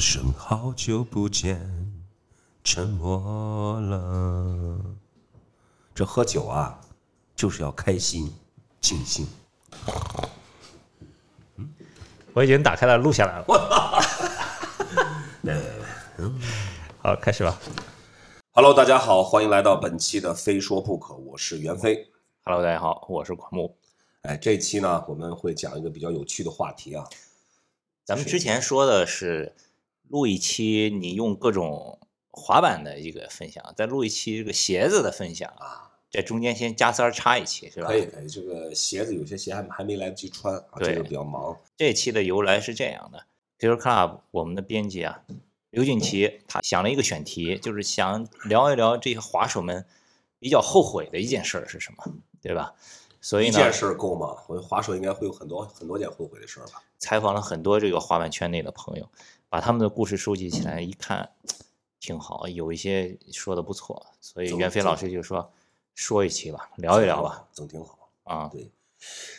声好久不见，沉默了。这喝酒啊，就是要开心尽兴。我已经打开了，录下来了。好，开始吧。Hello， 大家好，欢迎来到本期的《非说不可》，我是袁飞。Hello， 大家好，我是广木。哎，这一期呢，我们会讲一个比较有趣的话题啊。咱们之前说的是录一期你用各种滑板的一个分享，再录一期这个鞋子的分享啊，在中间先加三插一期，是吧？可以可以，这个鞋子有些鞋还没来得及穿啊，这个比较忙。这一期的由来是这样的 ，Till Club 我们的编辑啊刘俊奇他想了一个选题，就是想聊一聊这些滑手们比较后悔的一件事是什么，对吧？所以呢一件事够吗？我滑手应该会有很多很多件后悔的事吧。采访了很多这个滑板圈内的朋友，把他们的故事收集起来一看，挺好，有一些说的不错，所以袁飞老师就说一期吧，聊一聊吧，总挺好啊。对，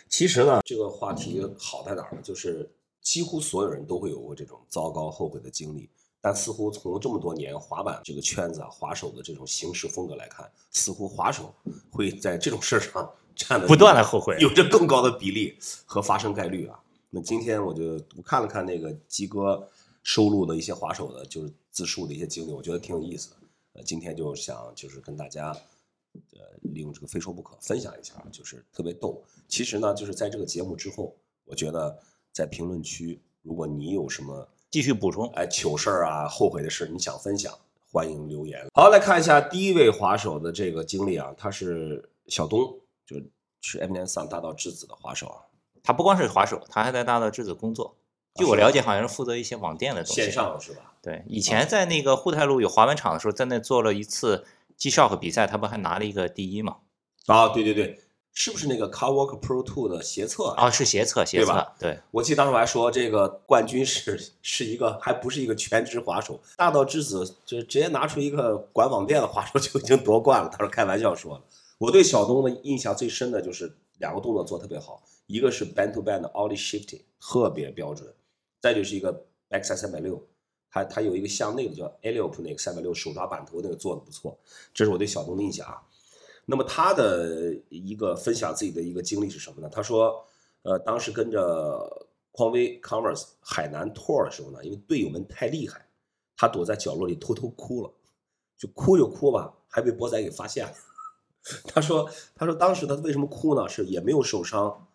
其实呢，这个话题好在哪儿呢？就是几乎所有人都会有过这种糟糕后悔的经历，但似乎从这么多年滑板这个圈子啊，滑手的这种行事风格来看，似乎滑手会在这种事上占的不断的后悔，有着更高的比例和发生概率啊。那今天我看了看那个鸡哥收录的一些滑手的，就是自述的一些经历，我觉得挺有意思的。今天就想跟大家，利用这个非说不可分享一下，就是特别逗。其实呢，就是在这个节目之后，我觉得在评论区，如果你有什么继续补充，哎，糗事儿啊，后悔的事，你想分享，欢迎留言。好，来看一下第一位滑手的这个经历啊，他是小东，就是 MN Sun 大道之子的滑手啊。他不光是滑手，他还在大道之子工作。据我了解，好像是负责一些网店的东西。线上是吧？对，以前在那个沪太路有滑板场的时候，在那做了一次 G-Shock 比赛，他不还拿了一个第一吗？啊，对对对，是不是那个 Carwalk Pro 2 的斜侧啊？是斜侧，对吧？对，我记得当时我还说这个冠军是一个还不是一个全职滑手，大道之子就直接拿出一个管网店的滑手就已经夺冠了。他说开玩笑说了。我对小东的印象最深的就是两个动作做特别好，一个是 Band to Band Ollie Shifting 特别标准，再就是一个 back360， 他有一个向内的叫 Eliop 那个360手抓板头那个做的不错，这是我对小东的印象啊。那么他的一个分享自己的一个经历是什么呢？他说，当时跟着匡威 Converse 海南 tour 的时候呢，因为队友们太厉害，他躲在角落里偷偷哭了，就哭吧，还被波仔给发现了。他说当时他为什么哭呢？是也没有受伤。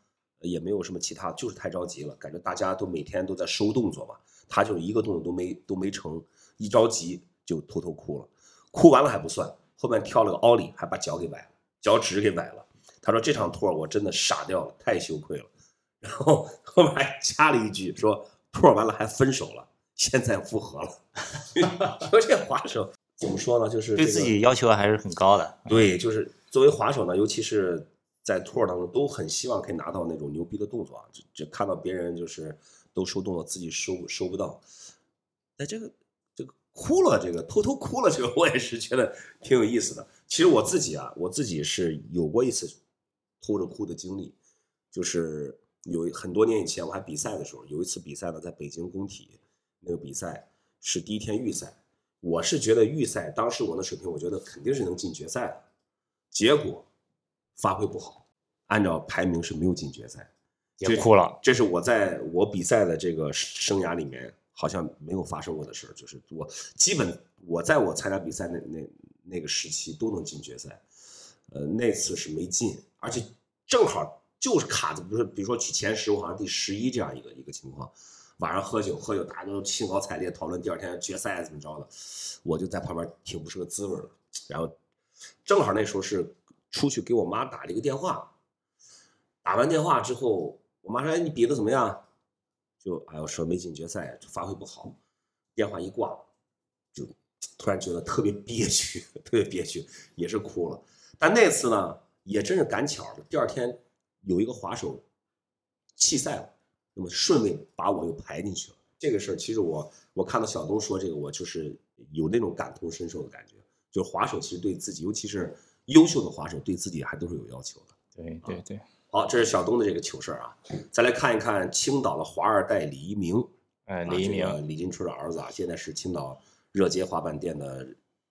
也没有什么其他，就是太着急了，感觉大家都每天都在收动作嘛，他就是一个动作都没成，一着急就偷偷哭了，哭完了还不算，后面跳了个奥利，还把脚给崴了，脚趾给崴了。他说这场托我真的傻掉了，太羞愧了。然后后面还加了一句说托完了还分手了，现在复合了。说这滑手怎么说呢？就是、对自己要求还是很高的。对，就是作为滑手呢，尤其是。在 tour 当中都很希望可以拿到那种牛逼的动作啊，就看到别人就是都收动作自己收不到，那这个哭了，这个偷偷哭了，这个我也是觉得挺有意思的。其实我自己是有过一次偷着哭的经历，就是有很多年以前我还比赛的时候，有一次比赛呢在北京工体，那个比赛是第一天预赛，我是觉得预赛当时我的水平我觉得肯定是能进决赛的，结果发挥不好，按照排名是没有进决赛，也哭了。这是我比赛的这个生涯里面好像没有发生过的事，就是基本在我参加比赛那个时期都能进决赛，那次是没进，而且正好就是卡着，不是比如说取前10，我好像第11这样一个情况。晚上喝酒，大家都兴高采烈讨论第二天决赛怎么着的，我就在旁边挺不是个滋味了。然后正好那时候是。出去给我妈打了一个电话，打完电话之后，我妈说：“哎，你比的怎么样？”我说没进决赛，发挥不好。电话一挂，就突然觉得特别憋屈，特别憋屈，也是哭了。但那次呢，也真是赶巧了，第二天有一个滑手弃赛了，那么顺位把我又排进去了。这个事儿，其实我看到小东说这个，我就是有那种感同身受的感觉，就是滑手其实对自己，尤其是。优秀的滑手对自己还都是有要求的。对对对。好，这是小东的这个糗事啊。再来看一看青岛的华二代李一鸣哎，李一鸣，啊这个、李金初的儿子啊，现在是青岛热街滑板店的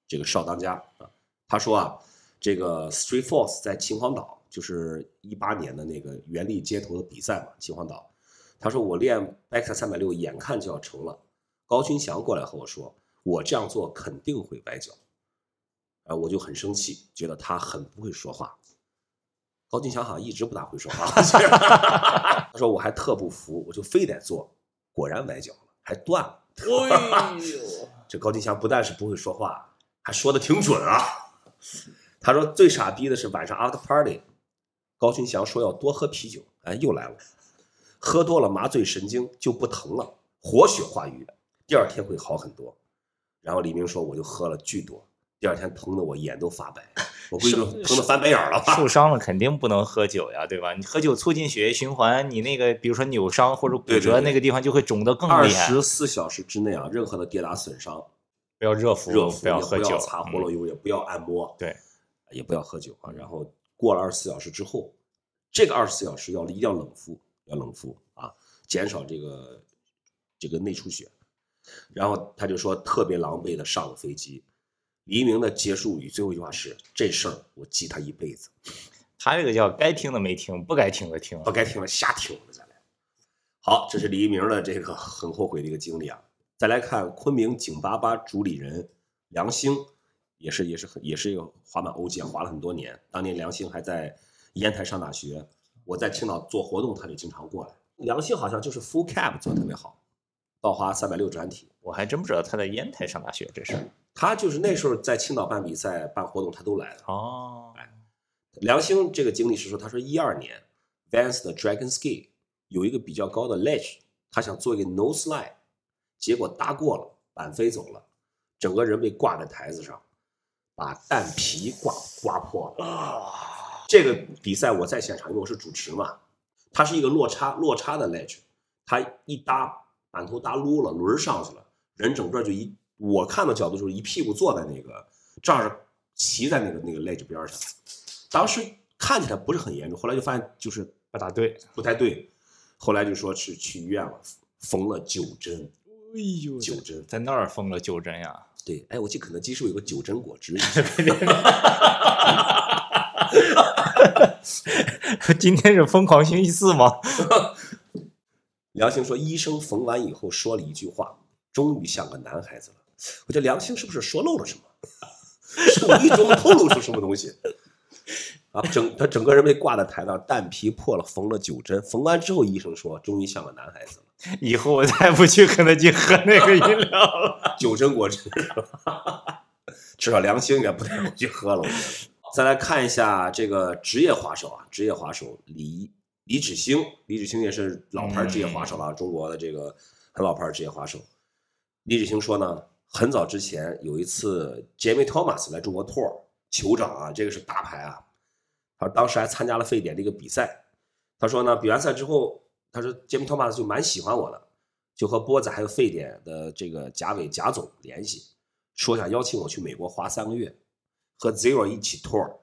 这个少当家啊。他说啊，这个 streetforce 在秦皇岛，就是18年的那个原力街头的比赛嘛，秦皇岛。他说我练 back360 眼看就要成了，高群祥过来和我说，我这样做肯定会崴脚，啊，我就很生气，觉得他很不会说话。高群祥好像一直不大会说话。他说我还特不服，我就非得做，果然崴脚了，还断了。哎呦，这高群祥不但是不会说话，还说的挺准啊。他说最傻逼的是晚上 after party， 高群祥说要多喝啤酒，哎，又来了，喝多了麻醉神经就不疼了，活血化瘀，第二天会好很多。然后李明说我就喝了巨多，第二天疼得我眼都发白，我估计疼得翻白眼了吧。受伤了肯定不能喝酒呀，对吧？你喝酒促进血液循环，你那个比如说扭伤或者骨折那个地方就会肿得更厉害。24小时之内啊，任何的跌打损伤，不要热敷，不要喝酒，不要擦活络油，也不要按摩，对，也不要喝酒啊。然后过了24小时之后，这个24小时一定要冷敷，要冷敷啊，减少这个内出血。然后他就说特别狼狈的上了飞机。黎明的结束语最后一句话是，这事儿我记他一辈子。他这个叫该听的没听，不该听的听，不该听的瞎听的再来。好，这是黎明的这个很后悔的一个经历啊。再来看昆明988主理人梁兴，也是一个滑板欧健，滑了很多年。当年梁兴还在烟台上大学，我在青岛做活动他就经常过来。梁兴好像就是 full c a p 做得特别好，倒滑360转体。我还真不知道他在烟台上大学这事儿。他就是那时候在青岛办比赛办活动他都来了。哦，哎，梁兴这个经历是说，他说12年 Vans 的 Dragonski 有一个比较高的 Ledge， 他想做一个 No Slide， 结果搭过了，板飞走了，整个人被挂在台子上，把蛋皮刮破了。哦，这个比赛我在现场，因为我是主持嘛，他是一个落差的 Ledge， 他一搭板头搭撸了，轮上去了，人整个就我看的角度就是一屁股坐在那个这儿，骑在那个 ledge 边上。当时看起来不是很严重，后来就发现就是不太对，后来就说是去医院了，缝了9针。哎呦，9针在那儿缝了9针呀？对，哎，我记得肯德基是有个9针果汁。今天是疯狂星期四吗？梁兴说医生缝完以后说了一句话，终于像个男孩子了。我觉得梁兴是不是说漏了什么，是无意中透露出什么东西啊？他整个人被挂在台上，蛋皮破了，缝了9针，缝完之后医生说终于像个男孩子了，以后我再不去肯德基喝那个饮料了。9针果汁，至少梁兴也不太去喝了。再来看一下这个职业滑手李芷星，李芷星也是老牌职业滑手了，中国的这个很老牌职业滑手。李芷星说呢，很早之前有一次 Jamie Thomas 来中国 tour， 酋长啊，这个是大牌啊。他当时还参加了沸点的一个比赛。他说呢，比完赛之后，他说 Jamie Thomas 就蛮喜欢我的，就和波仔还有沸点的这个贾伟贾总联系，说想邀请我去美国滑3个月，和 Zero 一起 tour。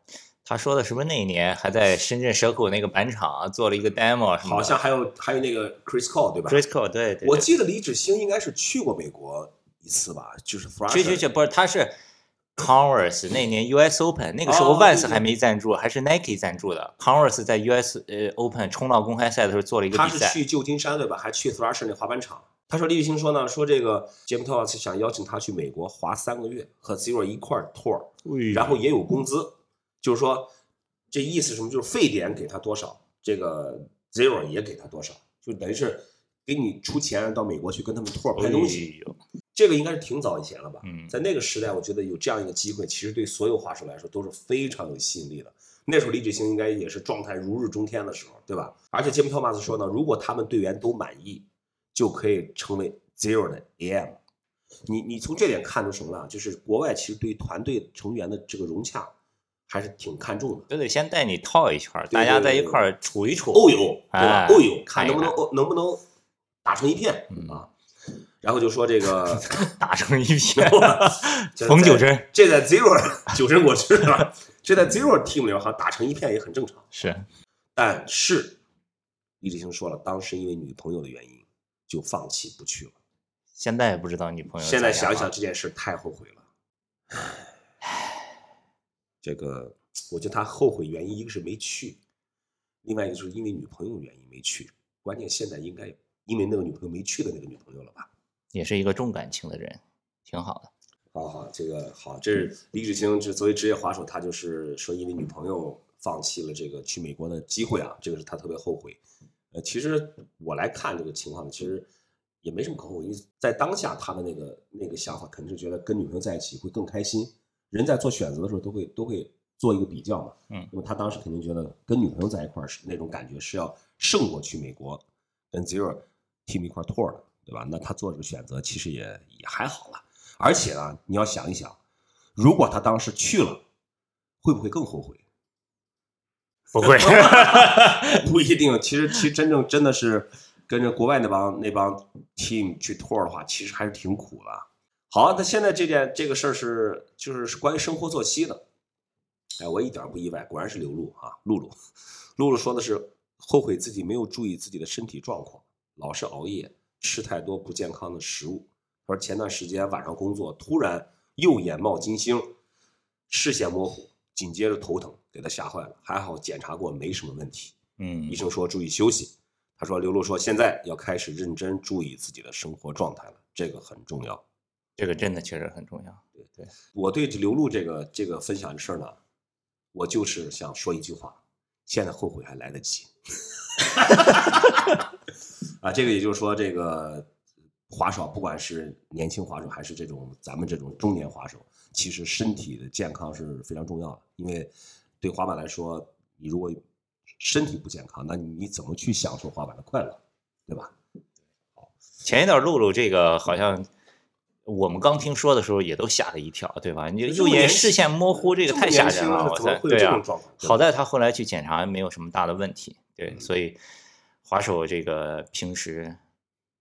他说的什么那一年还在深圳蛇口那个板厂做了一个 demo， 好像还有那个 Chris Cole， 对吧？ Chris Cole， 对，我记得李芷星应该是去过美国一次吧，就是 Thrasher， 去不是，他是 Converse 那年 US Open， 那个时候 Vans 还没赞助，还是 Nike 赞助的。 Converse 在 US Open 冲到公开赛的时候做了一个比赛，他是去旧金山对吧，还去 Thrasher 那滑板场。他说李芷星说呢，说这个 Jamie Thomas 想邀请他去美国滑3个月，和 Zero 一块 tour， 然后也有工资，就是说这意思什么，就是沸点给他多少，这个 Zero 也给他多少，就等于是给你出钱到美国去跟他们托拍东西。这个应该是挺早以前了吧，在那个时代我觉得有这样一个机会，其实对所有滑手来说都是非常有吸引力的。那时候李芷星应该也是状态如日中天的时候，对吧？而且杰米托马斯说呢，如果他们队员都满意，就可以成为 Zero 的 AM。 你从这点看出什么了，就是国外其实对团队成员的这个融洽还是挺看重的，都得先带你套一圈，对对对对，大家在一块儿处一处，对吧，看能不能打成一片啊。然后就说这个打成一片，缝9针，这在 Zero 9针果汁了，这在 Zero team 里好像打成一片也很正常。是，但是李芷星说了，当时因为女朋友的原因就放弃不去了。现在也不知道你朋友。现在想想这件事太后悔了。这个我觉得他后悔原因一个是没去，另外一个就是因为女朋友原因没去。关键现在应该因为那个女朋友没去的那个女朋友了吧？也是一个重感情的人，挺好的。好好，这个好，这是李志清，这作为职业滑手，他就是说因为女朋友放弃了这个去美国的机会啊，这个是他特别后悔。其实我来看这个情况，其实也没什么可后悔，因为在当下他的那个想法，肯定是觉得跟女朋友在一起会更开心。人在做选择的时候都会做一个比较嘛，嗯，那么他当时肯定觉得跟女朋友在一块是那种感觉是要胜过去美国跟 Zero team 一块 tour 的，对吧？那他做这个选择其实也还好了。而且呢，你要想一想，如果他当时去了，会不会更后悔？不会，不一定。其实真的是跟着国外那帮 team 去 tour 的话，其实还是挺苦的。好，那现在这个事儿是就是关于生活作息的。哎，我一点不意外，果然是刘露啊，露露说的是后悔自己没有注意自己的身体状况，老是熬夜，吃太多不健康的食物。他说前段时间晚上工作，突然右眼冒金星，视线模糊，紧接着头疼，给他吓坏了。还好检查过没什么问题，嗯，医生说注意休息。他说刘露说现在要开始认真注意自己的生活状态了，这个很重要，这个真的确实很重要。对对，我对刘露这个分享的事呢，我就是想说一句话，现在后悔还来得及。啊，这个也就是说这个。滑手不管是年轻滑手还是这种咱们这种中年滑手，其实身体的健康是非常重要的。因为对滑板来说，你如果身体不健康，那你怎么去享受滑板的快乐，对吧？前一段露露这个好像我们刚听说的时候也都吓了一跳，对吧？你右眼视线模糊，这个太吓人了。对啊，好在他后来去检查没有什么大的问题。对，所以滑手这个平时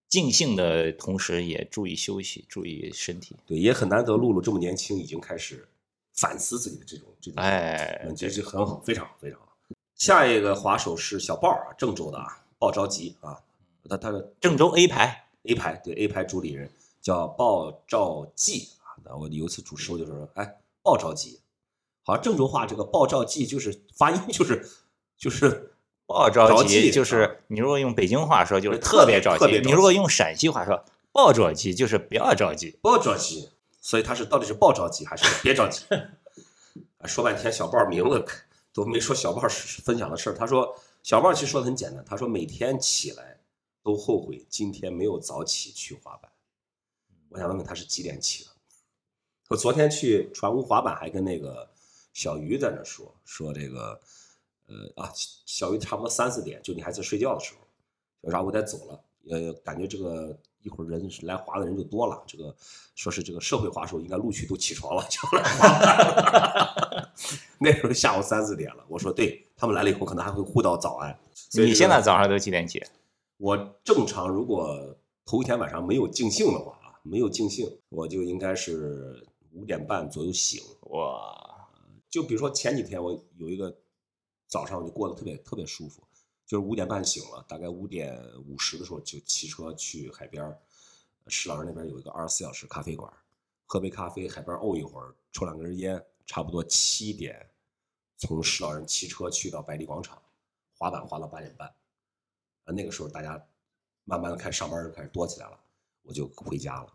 尽兴的同时也注意休息，注意身体。对，也很难得露露这么年轻已经开始反思自己的这种哎，这是很好，非常好，非常好。下一个滑手是小豹啊，郑州的啊，鲍着急啊，他的郑州 A 排，对， A 排主理人叫鲍照记啊。那我有一次主持我就说，哎，鲍照记，好像郑州话这个鲍照记就是发音就是。爆着急就是你如果用北京话说就是特别着急，你如果用陕西话说爆着急就是不要着急，爆着急。所以他是到底是爆着急还是别着急？说半天小豹名字都没说，小豹分享的事儿。他说小豹其实说的很简单，他说每天起来都后悔今天没有早起去滑板。我想问问他是几点起的？我昨天去船坞滑板还跟那个小鱼在那说这个。小鱼差不多3、4点，就你还在睡觉的时候，然后我得走了。感觉这个一会儿人来滑的人就多了，这个说是这个社会滑手应该陆续都起床了，就来滑了。那时候下午3、4点了，我说对他们来了以后可能还会互道早安。所以你现在早上都几点起？我正常如果头一天晚上没有尽兴的话啊，没有尽兴，我就应该是5点半左右醒。哇，就比如说前几天我有一个。早上我就过得特别特别舒服，就是5点半醒了，大概5点50的时候就骑车去海边，石老师那边有一个24小时咖啡馆，喝杯咖啡，海边沤一会儿，抽2根烟，差不多7点从石老人骑车去到百里广场，滑板滑到8点半，啊，那个时候大家慢慢的开始上班就开始多起来了，我就回家了。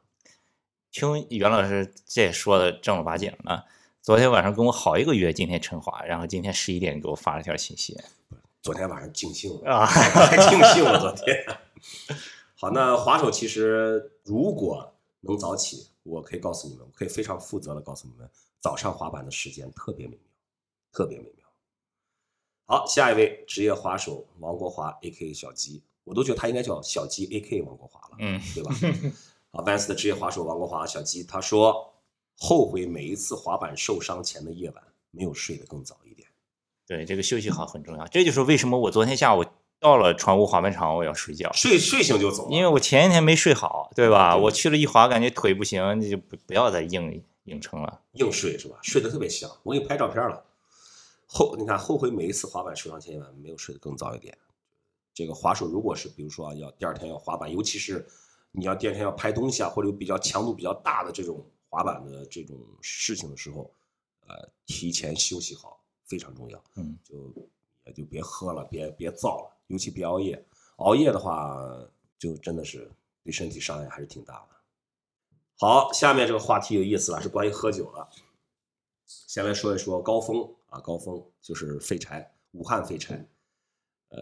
听袁老师这说的正儿八经呢。昨天晚上跟我好一个月，今天晨滑，然后今天11点给我发了条信息。昨天晚上尽兴了啊，太尽兴了昨天。好，那滑手其实如果能早起，我可以告诉你们，我可以非常负责的告诉你们，早上滑板的时间特别美妙，特别美妙。好，下一位职业滑手王国华 A.K. 小鸡，我都觉得他应该叫小鸡 A.K. 王国华了，嗯，对吧？啊，Vans 的职业滑手王国华小鸡他说。后悔每一次滑板受伤前的夜晚没有睡得更早一点。对，这个休息好很重要。这就是为什么我昨天下午到了船坞滑板场，我要睡觉，睡醒就走了。因为我前一天没睡好，对吧？对，我去了一滑，感觉腿不行，你就不要再硬撑了。硬睡是吧？睡得特别香。我给你拍照片了。你看，后悔每一次滑板受伤前夜晚没有睡得更早一点。这个滑手如果是比如说要第二天要滑板，尤其是你要第二天要拍东西啊，或者有比较强度比较大的这种滑板的这种事情的时候，提前休息好非常重要。嗯，就别喝了，别燥了，尤其别熬夜。熬夜的话，就真的是对身体伤害还是挺大的。好，下面这个话题有意思了，是关于喝酒了。先来说一说高峰啊，高峰就是废柴，武汉废柴。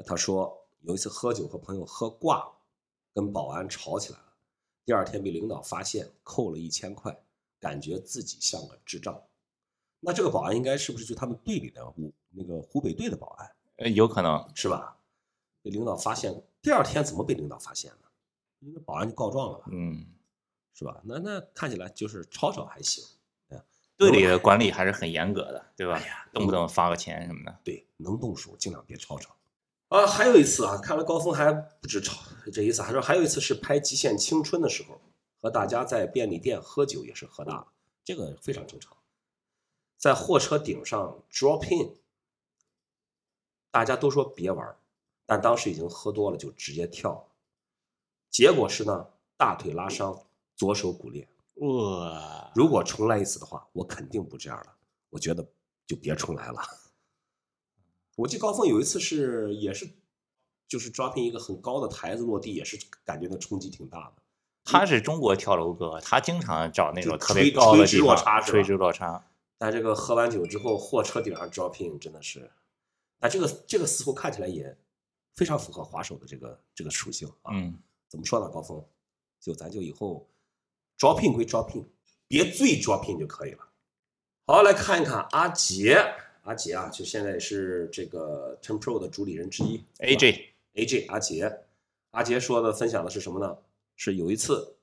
他说有一次喝酒和朋友喝挂了，跟保安吵起来了，第二天被领导发现，扣了1000块，感觉自己像个智障。那这个保安应该是不是就他们队里的湖北队的保安？有可能是吧？被领导发现，第二天怎么被领导发现呢？那保安就告状了吧？嗯，是吧？那看起来就是吵吵还行。队里的管理还是很严格的，对吧？哎呀，动不动发个钱什么的。对，能动手尽量别吵吵。啊，还有一次啊，看了高峰还不止吵这一次，还说还有一次是拍《极限青春》的时候，和大家在便利店喝酒也是喝大了，这个非常正常。在货车顶上 drop in， 大家都说别玩，但当时已经喝多了，就直接跳了。结果是呢，大腿拉伤，左手骨裂。哇！如果重来一次的话，我肯定不这样了。我觉得就别重来了。我记得高峰有一次是也是，就是 dropping 一个很高的台子落地，也是感觉那冲击挺大的。他是中国跳楼哥，他经常找那种特别高的地方垂直落差。但这个喝完酒之后，货车顶上 dropping 真的是，但这个似乎看起来也非常符合滑手的这个属性啊。嗯，怎么说呢？高峰，咱就以后 dropping 归 dropping， 别醉 dropping 就可以了。好，来看一看阿杰。阿杰啊，就现在是这个 Ten Pro 的主理人之一 AJ 阿杰。阿杰说的分享的是什么呢？是有一次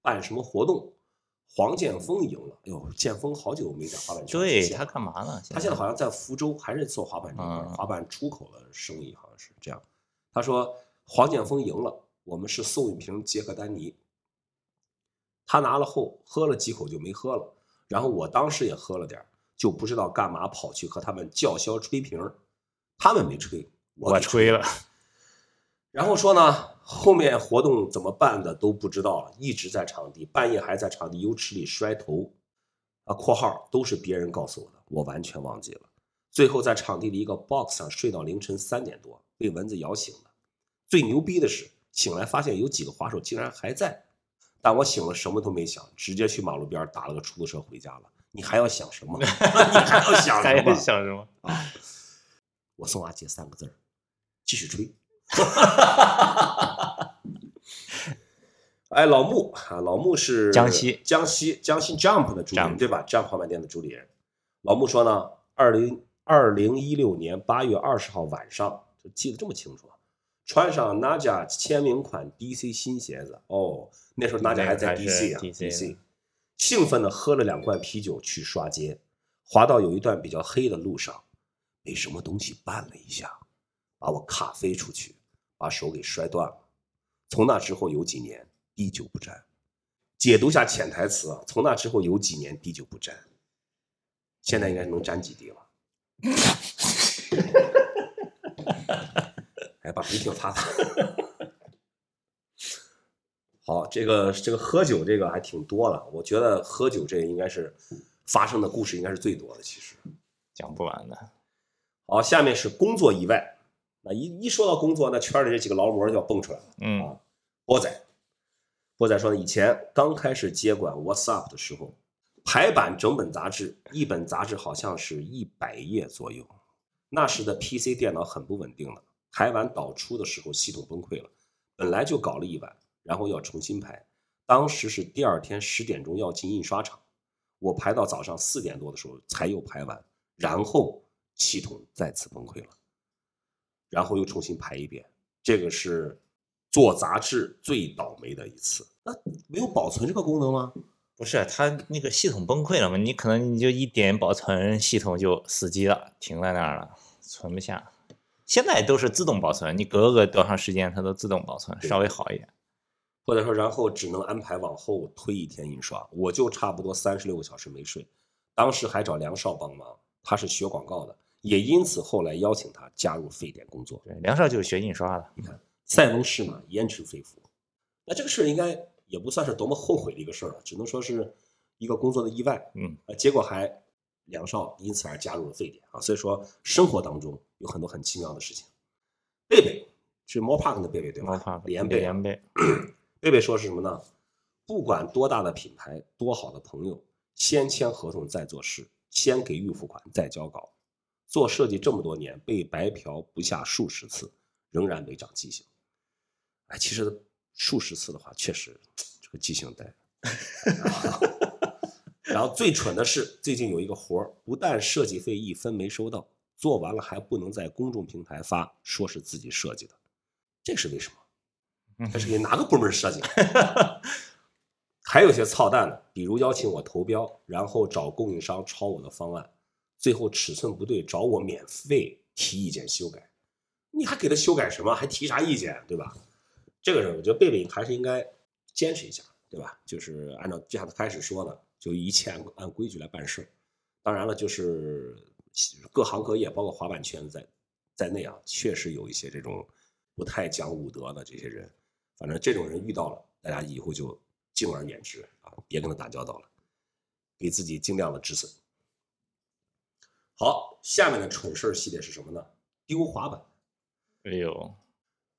办什么活动，黄建锋赢了。哎呦，建锋好久没在滑板圈，对，他干嘛呢？他现在好像在福州，还是做滑板这块，滑板出口的生意好像是这样。他说黄建锋赢了，我们是送一瓶杰克丹尼，他拿了后喝了几口就没喝了，然后我当时也喝了点。就不知道干嘛跑去和他们叫嚣吹瓶，他们没吹，我吹了。然后说呢，后面活动怎么办的都不知道了，一直在场地，半夜还在场地游池里摔头。啊，括号都是别人告诉我的，我完全忘记了。最后在场地的一个 box 上睡到凌晨3点多，被蚊子咬醒了。最牛逼的是，醒来发现有几个滑手竟然还在，但我醒了什么都没想，直接去马路边打了个出租车回家了。你还要想什么？你还要想什么？想什么啊？我送阿杰3个字：继续吹。哎，老穆啊，老穆是江西 Jump 的主理人，对吧 ？Jump 滑板店的主理人。老穆说呢，2016年8月20号晚上，就记得这么清楚，穿上 naja 签名款 DC 新鞋子。哦，那时候 naja 还在 DC 啊 ，DC。兴奋地喝了2罐啤酒去刷街，滑到有一段比较黑的路上，被什么东西绊了一下，把我卡飞出去，把手给摔断了。从那之后有几年滴酒不沾。解读下潜台词啊，从那之后有几年滴酒不沾，现在应该能沾几滴了。哎，把鼻涕擦擦。好，这个喝酒这个还挺多了，我觉得喝酒这应该是发生的故事应该是最多的，其实讲不完的。好，下面是工作以外，那一说到工作，那圈里这几个劳模就要蹦出来了。嗯啊，波仔说以前刚开始接管 WhatsApp 的时候，排版整本杂志，一本杂志好像是100页左右。那时的 PC 电脑很不稳定了，排完导出的时候系统崩溃了，本来就搞了一晚。然后要重新排，当时是第二天10点钟要进印刷厂，我排到早上4点多的时候才又排完，然后系统再次崩溃了，然后又重新排一遍。这个是做杂志最倒霉的一次。那没有保存这个功能吗？不是，它那个系统崩溃了嘛，你可能你就一点保存，系统就死机了，停在那儿了，存不下。现在都是自动保存，你隔个多长时间它都自动保存，稍微好一点。或者说，然后只能安排往后推1天印刷，我就差不多36个小时没睡。当时还找梁少帮忙，他是学广告的，也因此后来邀请他加入沸点工作。对，梁少就是学印刷的。你看，塞翁失马，焉知非福。那这个事应该也不算是多么后悔的一个事儿了，只能说是一个工作的意外。嗯，结果还梁少因此而加入了沸点啊。所以说生活当中有很多很奇妙的事情。贝贝是 Morpark 的贝贝对吗？ Morpark 连贝连贝。贝贝说是什么呢？不管多大的品牌，多好的朋友，先签合同再做事，先给预付款再交稿。做设计这么多年，被白嫖不下数十次，仍然没长记性。哎，其实数十次的话，确实这个记性呆。然后最蠢的是，最近有一个活不但设计费一分没收到，做完了还不能在公众平台发，说是自己设计的，这是为什么？这是给哪个部门设计的？还有些操蛋的，比如邀请我投标，然后找供应商抄我的方案。最后尺寸不对，找我免费提意见修改，你还给他修改什么？还提啥意见，对吧？这个人我觉得贝贝还是应该坚持一下，对吧？就是按照这样的开始说的，就一切按规矩来办事。当然了，就是各行各业，包括滑板圈在内啊，确实有一些这种不太讲武德的这些人。反正这种人遇到了，大家以后就敬而远之啊，别跟他打交道了，给自己尽量的止损。好，下面的蠢事系列是什么呢？丢滑板。哎呦，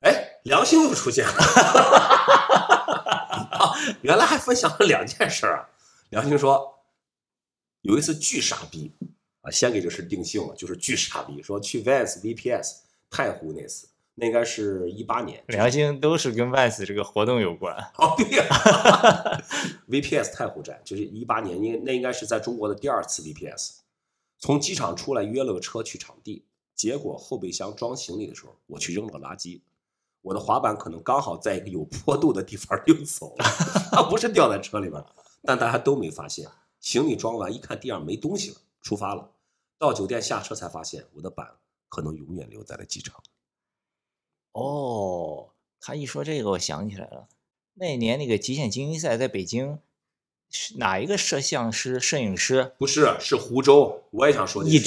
哎，良心又出现了。啊，原来还分享了两件事啊。良心说，有一次巨傻逼啊，先给这事定性了，就是巨傻逼，说去 Vans VPS 太湖那次，那应该是18年。良心都是跟 Vans 这个活动有关。哦，对呀，啊。VPS 太湖站就是18年，那应该是在中国的第二次 VPS。从机场出来约了个车去场地，结果后备箱装行李的时候，我去扔了垃圾，我的滑板可能刚好在一个有坡度的地方溜走了，它不是掉在车里边，但大家都没发现。行李装完一看地上没东西了，出发了。到酒店下车才发现，我的板可能永远留在了机场。哦，他一说这个我想起来了，那年那个极限精英赛在北京。哪一个摄影师不是，是湖州，我也想说一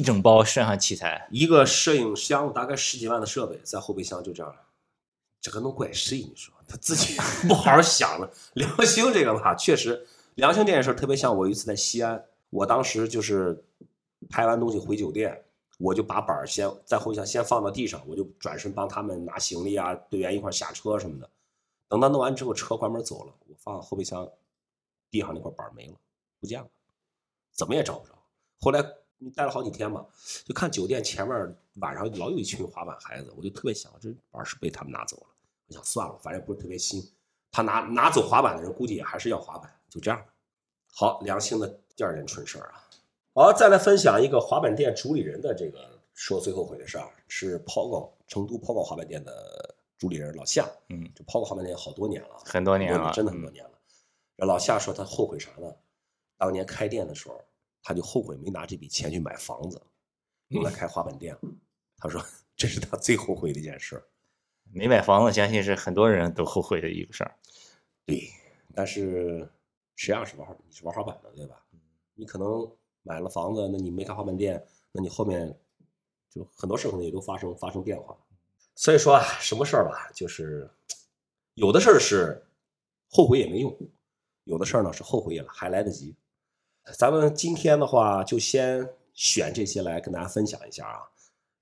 整包摄像器材，一个摄影箱大概10几万的设备在后备箱，就这样了。这个能怪谁？你说他自己不好好想了。良心这个吧，确实良心这件事特别像我一次在西安，我当时就是拍完东西回酒店，我就把板先在后备箱先放到地上，我就转身帮他们拿行李啊，队员一块下车什么的。等到弄完之后车关门走了，我放后备箱地上那块板没了，不见了，怎么也找不着。后来待了好几天嘛，就看酒店前面晚上老有一群滑板孩子，我就特别想，这板是被他们拿走了。我想算了，反正不是特别新，他拿走滑板的人估计也还是要滑板，就这样。好，良心的第二件蠢事啊。好，再来分享一个滑板店主理人的这个说最后悔的事儿，是 Pogo 成都 Pogo 滑板店的主理人老夏。嗯，这 Pogo 滑板店好多年了，很多年了，真的很多年了。老夏说他后悔啥呢？当年开店的时候，他就后悔没拿这笔钱去买房子，用来开滑板店。他说这是他最后悔的一件事。没买房子，相信是很多人都后悔的一个事儿。对，但是实际上是你是玩滑板的，对吧？你可能买了房子，那你没开滑板店，那你后面就很多事可能也都发生变化。所以说啊，什么事儿吧，就是有的事儿是后悔也没用。有的事儿呢是后悔了还来得及。咱们今天的话就先选这些来跟大家分享一下啊。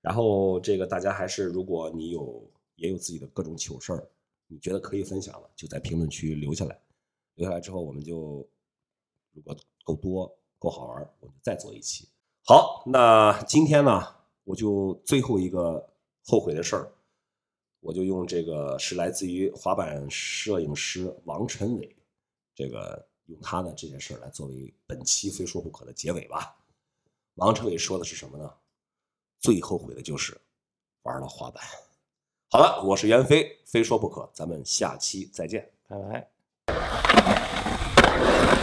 然后这个大家还是，如果你也有自己的各种糗事儿，你觉得可以分享了，就在评论区留下来之后，我们就如果够多够好玩，我们再做一期。好，那今天呢我就最后一个后悔的事儿，我就用这个是来自于滑板摄影师王晨伟。这个用他的这件事来作为本期非说不可的结尾吧。王成伟说的是什么呢？最后悔的就是玩了滑板。好了，我是袁飞，非说不可，咱们下期再见，拜拜。